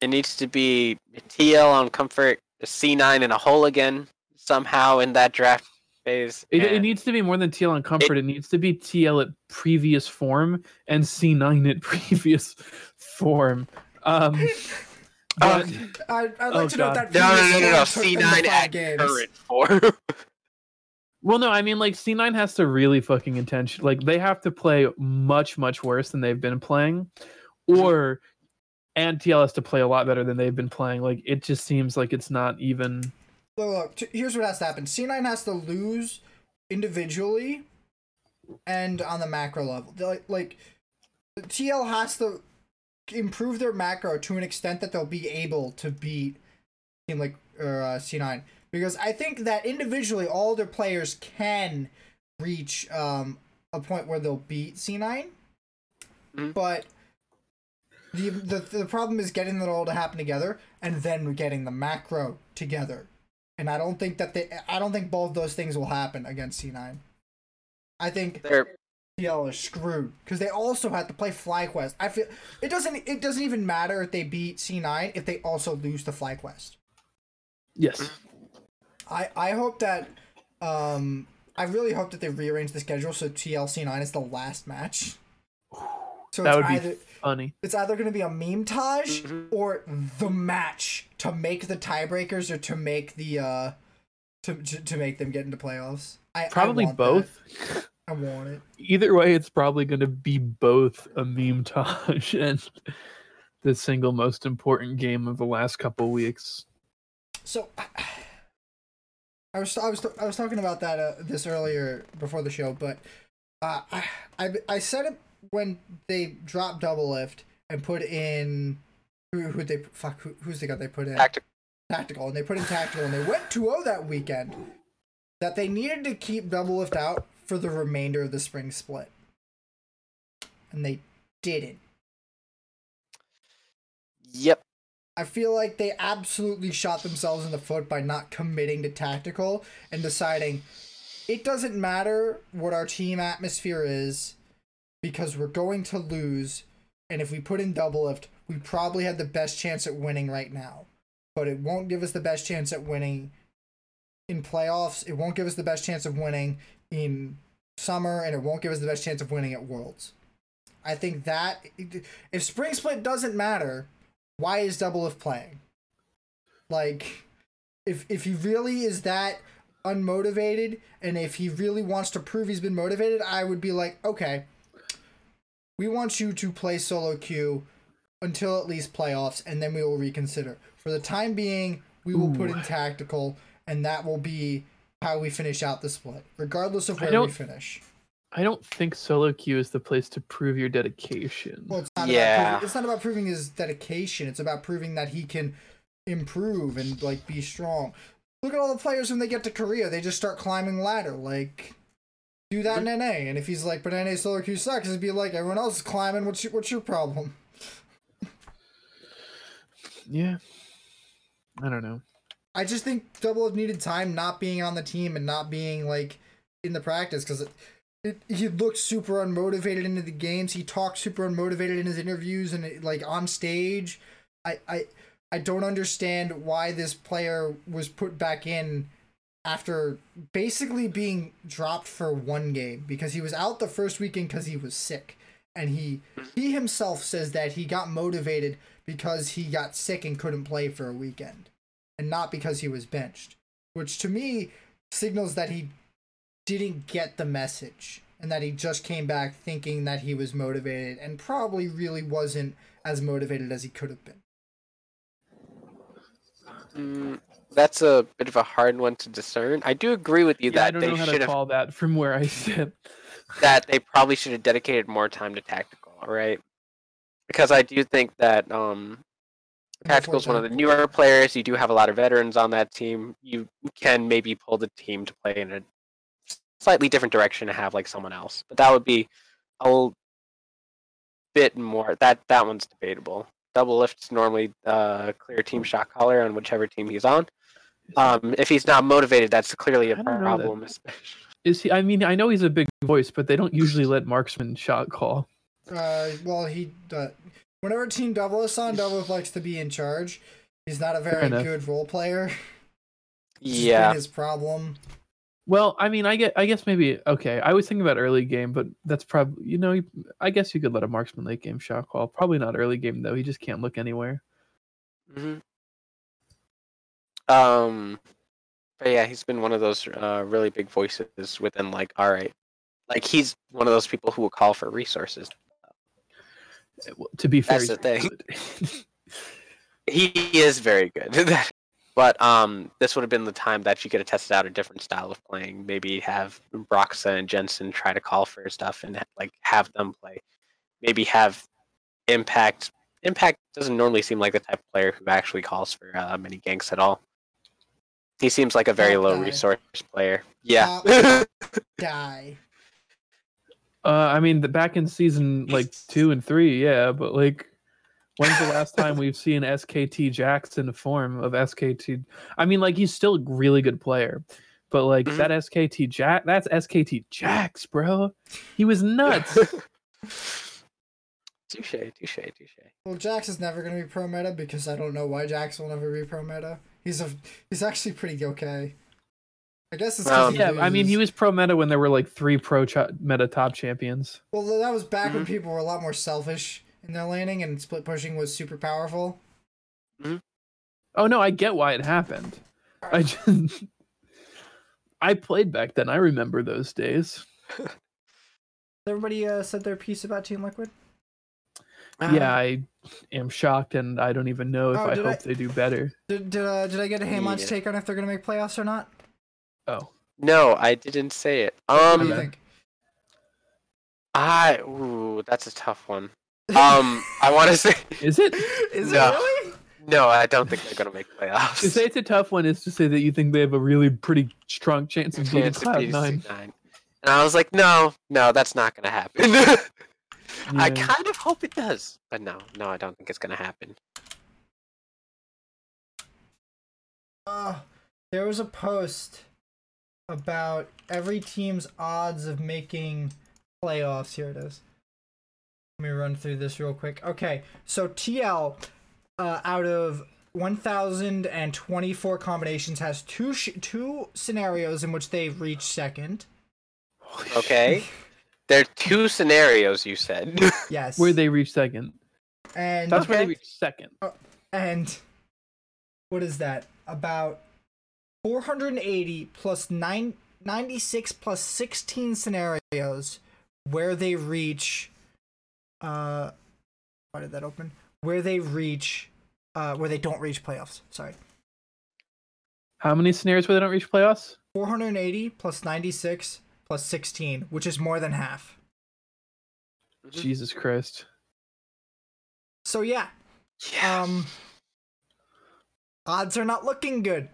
It needs to be a T L on comfort, a C nine in a hole again somehow in that draft phase. It, it needs to be more than T L on comfort. It, it needs to be T L at previous form and C nine at previous form. Um, but, um I, I'd like oh to God. know that. No, no, no, no, no. C nine at games. current form. Well, no, I mean, like C nine has to really fucking intention. Like they have to play much, much worse than they've been playing, or and T L has to play a lot better than they've been playing. Like it just seems like it's not even. Look, look, here's what has to happen. C nine has to lose individually and on the macro level. Like, like T L has to improve their macro to an extent that they'll be able to beat team like or, uh, C nine. Because I think that individually all their players can reach um, a point where they'll beat C nine. Mm-hmm. But the, the the problem is getting it all to happen together and then getting the macro together. And I don't think that they. I don't think both those things will happen against C nine. I think they're T L is screwed because they also have to play FlyQuest. I feel it doesn't. It doesn't even matter if they beat C nine if they also lose to FlyQuest. Yes. I I hope that. Um, I really hope that they rearrange the schedule so T L C nine is the last match. So that would be either, funny. It's either going to be a meme-tage mm-hmm. or the match to make the tiebreakers or to make the uh, to, to to make them get into playoffs. I probably I want both. That. I want it. Either way, it's probably going to be both a meme-tage and the single most important game of the last couple weeks. So I, I was I was I was talking about that uh, this earlier before the show, but uh, I, I I said it. When they dropped Doublelift and put in who who they fuck who, who's the guy they put in Tactical. Tactical and they put in Tactical and they went two oh that weekend that they needed to keep Doublelift out for the remainder of the spring split, and they didn't. Yep. I feel like they absolutely shot themselves in the foot by not committing to Tactical and deciding it doesn't matter what our team atmosphere is. Because we're going to lose, and if we put in Doublelift, we probably had the best chance at winning right now. But it won't give us the best chance at winning in playoffs, it won't give us the best chance of winning in summer, and it won't give us the best chance of winning at Worlds. I think that, if Spring Split doesn't matter, why is Doublelift playing? Like, if if he really is that unmotivated, and if he really wants to prove he's been motivated, I would be like, okay... We want you to play solo queue until at least playoffs, and then we will reconsider. For the time being, we will Ooh. put in Tactical, and that will be how we finish out the split, regardless of where we finish. I don't think solo queue is the place to prove your dedication. Well, it's not, yeah. about proving, it's not about proving his dedication. It's about proving that he can improve and like be strong. Look at all the players when they get to Korea. They just start climbing ladder, like... Do that in N A, and if he's like, but N A solo queue sucks, it'd be like, everyone else is climbing, what's your, what's your problem? Yeah. I don't know. I just think Doublelift needed time not being on the team and not being, like, in the practice, because it, it, he looked super unmotivated into the games. He talked super unmotivated in his interviews and, it, like, on stage. I, I, I don't understand why this player was put back in after basically being dropped for one game, because he was out the first weekend because he was sick. And he he himself says that he got motivated because he got sick and couldn't play for a weekend, and not because he was benched, which to me signals that he didn't get the message and that he just came back thinking that he was motivated and probably really wasn't as motivated as he could have been. Mm, that's a bit of a hard one to discern. I do agree with you yeah, that I don't they know how to call that from where I sit. That they probably should have dedicated more time to Tactical, right? Because I do think that um, Tactical's one of the newer players. You do have a lot of veterans on that team. You can maybe pull the team to play in a slightly different direction and have like someone else. But that would be a bit more. That that one's debatable. Doublelift's normally uh, clear team shot caller on whichever team he's on. Um, if he's not motivated, that's clearly a problem. Especially. Is he? I mean, I know he's a big voice, but they don't usually let marksman shot call. Uh, well, he. Uh, whenever Team Double is on, Double likes to be in charge. He's not a very good role player. Yeah, his problem. Well, I mean, I get. I guess maybe okay. I was thinking about early game, but that's probably you know. I guess you could let a marksman late game shot call. Probably not early game though. He just can't look anywhere. Mm-hmm. Um. But yeah, he's been one of those uh, really big voices within, like, all right. Like, he's one of those people who will call for resources. Well, to be fair, that's the thing. He is very good. But um, this would have been the time that you could have tested out a different style of playing. Maybe have Broxa and Jensen try to call for stuff and, like, have them play. Maybe have Impact. Impact doesn't normally seem like the type of player who actually calls for uh, many ganks at all. He seems like a very I'll low die. resource player. Yeah. Uh, die. Uh, I mean, the, back in season like two and three, yeah, but like, when's the last time we've seen S K T Jax in the form of S K T? I mean, like he's still a really good player, but like mm-hmm. that S K T Jax, that's S K T Jax, bro. He was nuts. Touche, touche, touche. Well, Jax is never gonna be pro meta because I don't know why Jax will never be pro meta. He's a, he's actually pretty okay. I guess it's um, yeah. I mean, he was pro meta when there were like three pro cho- meta top champions. Well, that was back mm-hmm. when people were a lot more selfish in their laning, and split pushing was super powerful. Mm-hmm. Oh no, I get why it happened. Right. I just, I played back then. I remember those days. Everybody uh, said their piece about Team Liquid. Um, yeah, I am shocked, and I don't even know if oh, I hope I, they do better. Did did, uh, did I get a Hamon's yeah. take on if they're going to make playoffs or not? Oh. No, I didn't say it. Um, what do you think? I, ooh, that's a tough one. Um, I want to say... Is it? Is no. it really? No, I don't think they're going to make playoffs. To say it's a tough one is to say that you think they have a really pretty strong chance of beating Cloud nine. And I was like, no, no, that's not going to happen. Yeah. I kind of hope it does, but no, no, I don't think it's gonna happen. Uh, there was a post about every team's odds of making playoffs. Here it is. Let me run through this real quick. Okay, so T L, uh, out of one thousand twenty-four combinations, has two sh- two scenarios in which they've reached second. Okay. There are two scenarios, you said. Yes. Where they reach second. And That's okay. where they reach second. Uh, and what is that? About four hundred eighty plus nine, ninety-six plus sixteen scenarios where they reach... Uh, why did that open? Where they reach... Uh, where they don't reach playoffs. Sorry. How many scenarios where they don't reach playoffs? four hundred eighty plus ninety-six... plus sixteen, which is more than half. Jesus Christ. So yeah. Yes. Um odds are not looking good.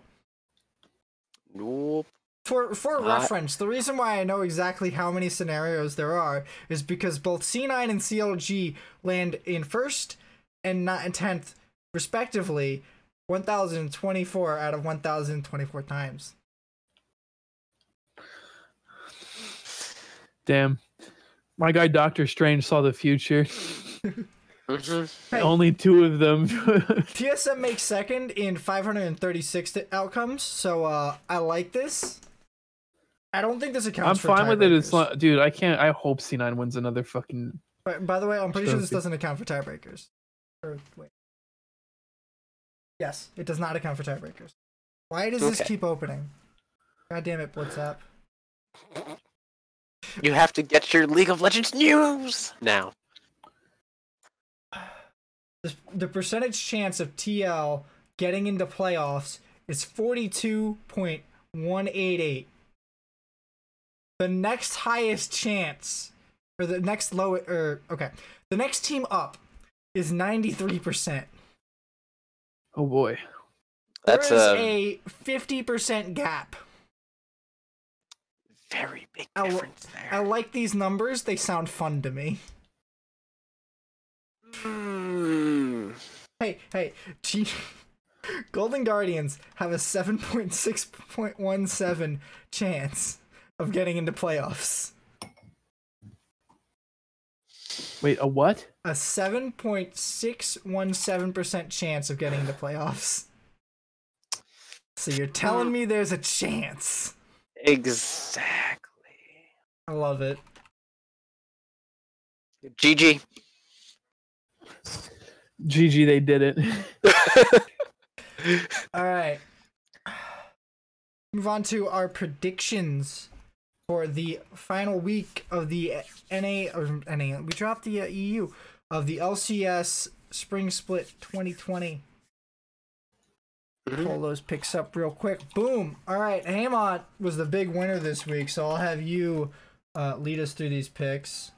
Nope. For for not. reference, the reason why I know exactly how many scenarios there are is because both C nine and C L G land in first and not in tenth respectively, one thousand twenty-four out of one thousand twenty-four times. Damn. My guy Doctor Strange saw the future. Hey. Only two of them. T S M makes second in five hundred thirty-six outcomes, so uh, I like this. I don't think this accounts I'm for I'm fine with breakers. It. It's not, dude, I can't. I hope C nine wins another fucking... But, by the way, I'm pretty trophy. Sure this doesn't account for tiebreakers. Or, wait. Yes, it does not account for tiebreakers. Why does okay. this keep opening? God damn it, WhatsApp. You have to get your League of Legends news now. The, the percentage chance of T L getting into playoffs is forty-two point one eight eight. The next highest chance, or the next low, or okay, the next team up is ninety-three percent. Oh boy, that's there is a fifty percent gap. Very big difference I, there. I like these numbers; they sound fun to me. Mm. Hey, hey, G- Golden Guardians have a seven point six one seven chance of getting into playoffs. Wait, a what? A seven point six one seven percent chance of getting into playoffs. So you're telling me there's a chance. Exactly. I love it. G G. G G, they did it. All right. Move on to our predictions for the final week of the N A, or N A, we dropped the uh, E U of the L C S Spring Split twenty twenty. Pull those picks up real quick. Boom. All right, Hamon was the big winner this week, so I'll have you uh, lead us through these picks.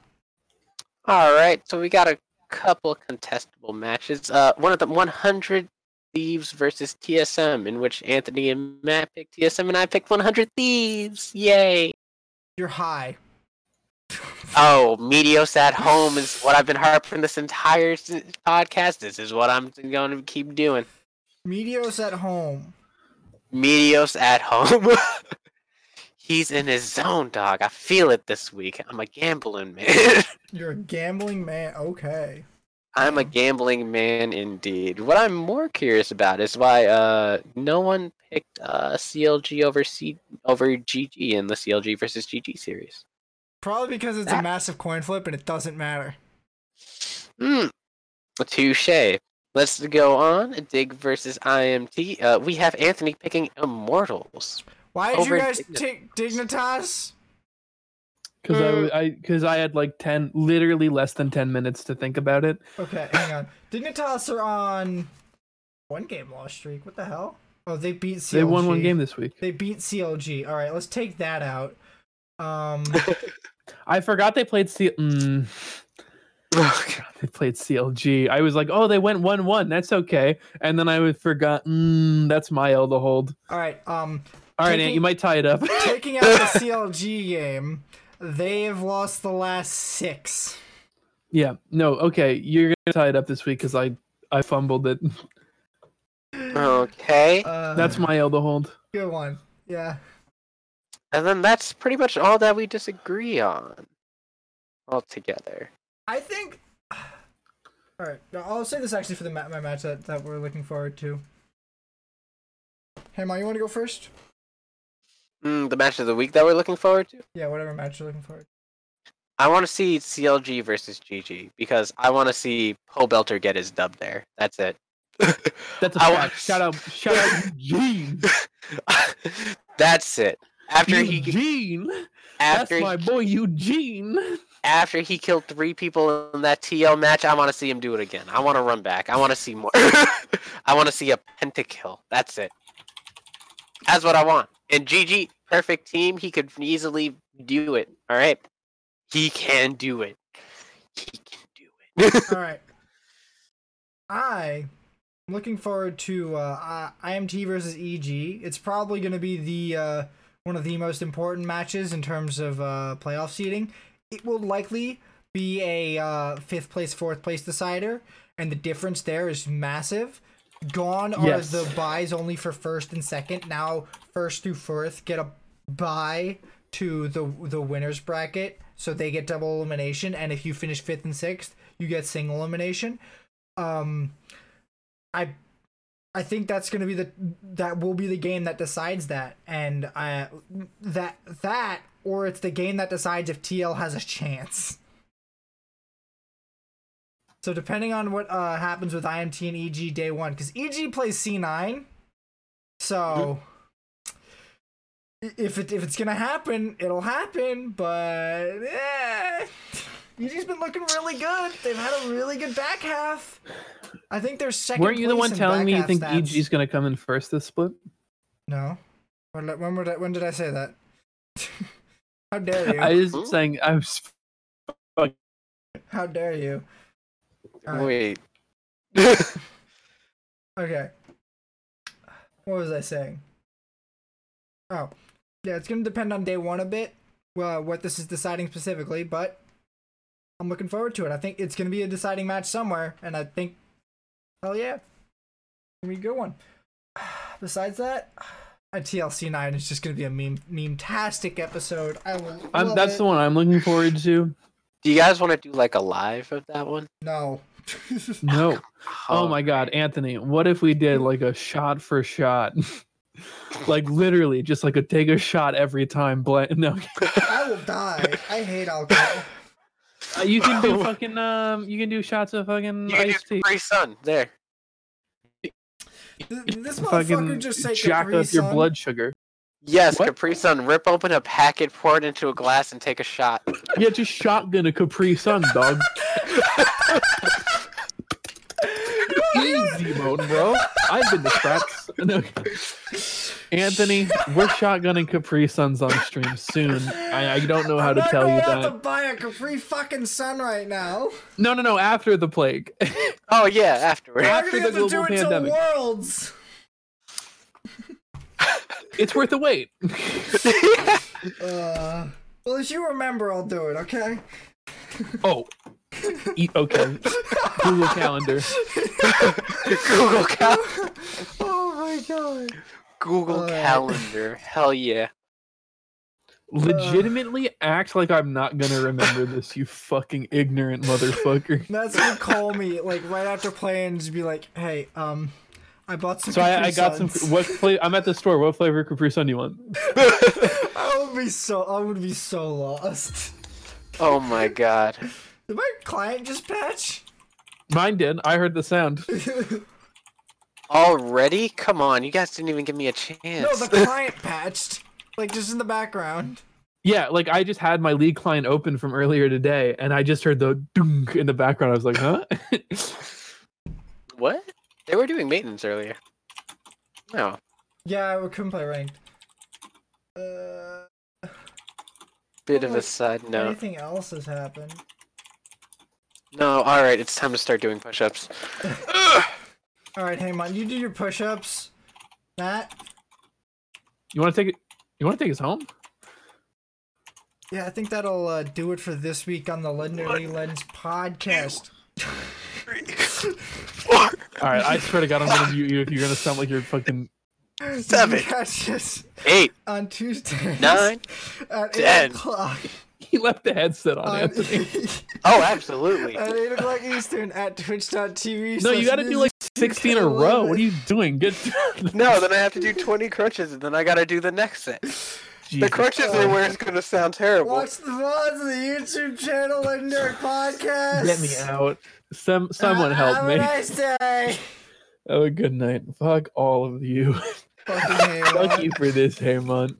All right, so we got a couple contestable matches. Uh, one of them, one hundred Thieves versus T S M, in which Anthony and Matt picked T S M, and I picked one hundred Thieves. Yay. You're high. Oh, Meteos at home is what I've been harping this entire podcast. This is what I'm going to keep doing. Meteos at home. Meteos at home. He's in his zone, dog. I feel it this week. I'm a gambling man. You're a gambling man. Okay. I'm a gambling man indeed. What I'm more curious about is why uh, no one picked uh, C L G over C over G G in the C L G versus G G series. Probably because it's that... a massive coin flip and it doesn't matter. Hmm. Touche. Let's go on. Dig versus I M T. Uh, we have Anthony picking Immortals. Why did you guys take Dignitas? Because I, because I, I had like ten, literally less than ten minutes to think about it. Okay, hang on. Dignitas are on one game loss streak. What the hell? Oh, they beat C L G. They won one game this week. They beat C L G. All right, let's take that out. Um, I forgot they played C. Mm. Oh god, they played C L G. I was like, oh, they went one one. That's okay. And then I would forgot. Mm, that's my L to hold. All right. Um. All right, taking, Ant, you might tie it up. Taking out the C L G game. They have lost the last six. Yeah. No. Okay. You're gonna tie it up this week because I I fumbled it. Okay. Uh, that's my L to hold. Good one. Yeah. And then that's pretty much all that we disagree on, altogether. I think. All right. I'll say this actually for the ma- my match that, that we're looking forward to. Hey, Ma, you want to go first? Mm, the match of the week that we're looking forward to? Yeah, whatever match you're looking forward to. I want to see C L G versus G G because I want to see Poe Belter get his dub there. That's it. That's a want... shout out, shout out Eugene. That's it. After Eugene. He... After That's my he... boy Eugene. After he killed three people in that T L match, I want to see him do it again. I want to run back. I want to see more. I want to see a pentakill. That's it. That's what I want. And G G, perfect team. He could easily do it. All right. He can do it. He can do it. All right. I'm looking forward to uh, I M T versus E G. It's probably going to be the uh, one of the most important matches in terms of uh, playoff seeding. It will likely be a uh, fifth place, fourth place decider, and the difference there is massive. Gone are yes. the buys only for first and second. Now first through fourth get a buy to the the winners bracket, so they get double elimination. And if you finish fifth and sixth, you get single elimination. Um, I I think that's gonna be the that will be the game that decides that, and I that that or it's the game that decides if T L has a chance. So depending on what uh, happens with I M T and E G day one, because E G plays C nine, so if it if it's gonna happen, it'll happen. But yeah, E G's been looking really good. They've had a really good back half. I think they're second. Weren't you the one telling me you think stats. E G's gonna come in first this split? No. When when, when, did, I, when did I say that? How dare you? I was saying I was. How dare you? Right. Wait. Okay. What was I saying? Oh, yeah. It's gonna depend on day one a bit. Well, what this is deciding specifically, but I'm looking forward to it. I think it's gonna be a deciding match somewhere, and I think, hell yeah, it's gonna be a good one. Besides that, a T L C nine is just gonna be a meme, meme-tastic episode. I love I'm, that's it. The one I'm looking forward to. Do you guys want to do like a live of that one? No. No. Oh my God, Anthony, what if we did like a shot for shot? Like literally just like a take a shot every time. Bl- no. I will die. I hate alcohol. Uh, you can do fucking um you can do shots of fucking iced tea. Capri Sun there. This motherfucker just said jack up your blood sugar. Yes, what? Capri Sun. Rip open a packet, pour it into a glass, and take a shot. Yeah, just shotgun a Capri Sun, dog. Easy mode, bro. I've been to frats. Anthony, we're shotgunning Capri Suns on stream soon. I, I don't know how I'm to tell you that. I'm not going to buy a Capri fucking Sun right now. No, no, no. After the plague. Oh, yeah, afterwards. After the global pandemic. We're going to have to do it till Worlds. It's worth the wait. uh, well, if you remember, I'll do it, okay? Oh. E- okay. Google Calendar. Google Calendar. Oh, my God. Google uh, Calendar. Hell yeah. Legitimately uh, act like I'm not going to remember this, you fucking ignorant motherfucker. That's going to call me, like, right after playing, just be like, hey, um... I bought some. So Capri I, I got Suns. some. What flavor? I'm at the store. What flavor Capri Sun do you want? I would be so. I would be so lost. Oh my God! Did my client just patch? Mine did. I heard the sound. Already? Come on! You guys didn't even give me a chance. No, the client patched. Like just in the background. Yeah, like I just had my league client open from earlier today, and I just heard the dunk in the background. I was like, huh? What? They were doing maintenance earlier. No. Yeah, we couldn't play ranked. Uh, Bit of a side note. Anything else has happened? No, alright, it's time to start doing push-ups. Alright, Hamon, you do your push-ups. Matt? You wanna take it? You wanna take us home? Yeah, I think that'll uh, do it for this week on the Legendary Lens podcast. All right, I swear to God, I'm gonna mute you if you're gonna sound like you're fucking seven, eight, on Tuesday, nine, at ten. Eight o'clock. He left the headset on, on Anthony. Oh, absolutely. At eight o'clock Eastern at twitch dot t v. No, you gotta do like sixteen in a row. What are you doing? Good. No, then I have to do twenty crunches, and then I gotta do the next set. Jesus. The crutches are where it's going to sound terrible. Watch the VODs of the YouTube channel and their podcast. Get me out. Some, someone uh, help have me. Have a nice day. Oh, good night. Fuck all of you. Fuck you for this, Hamon.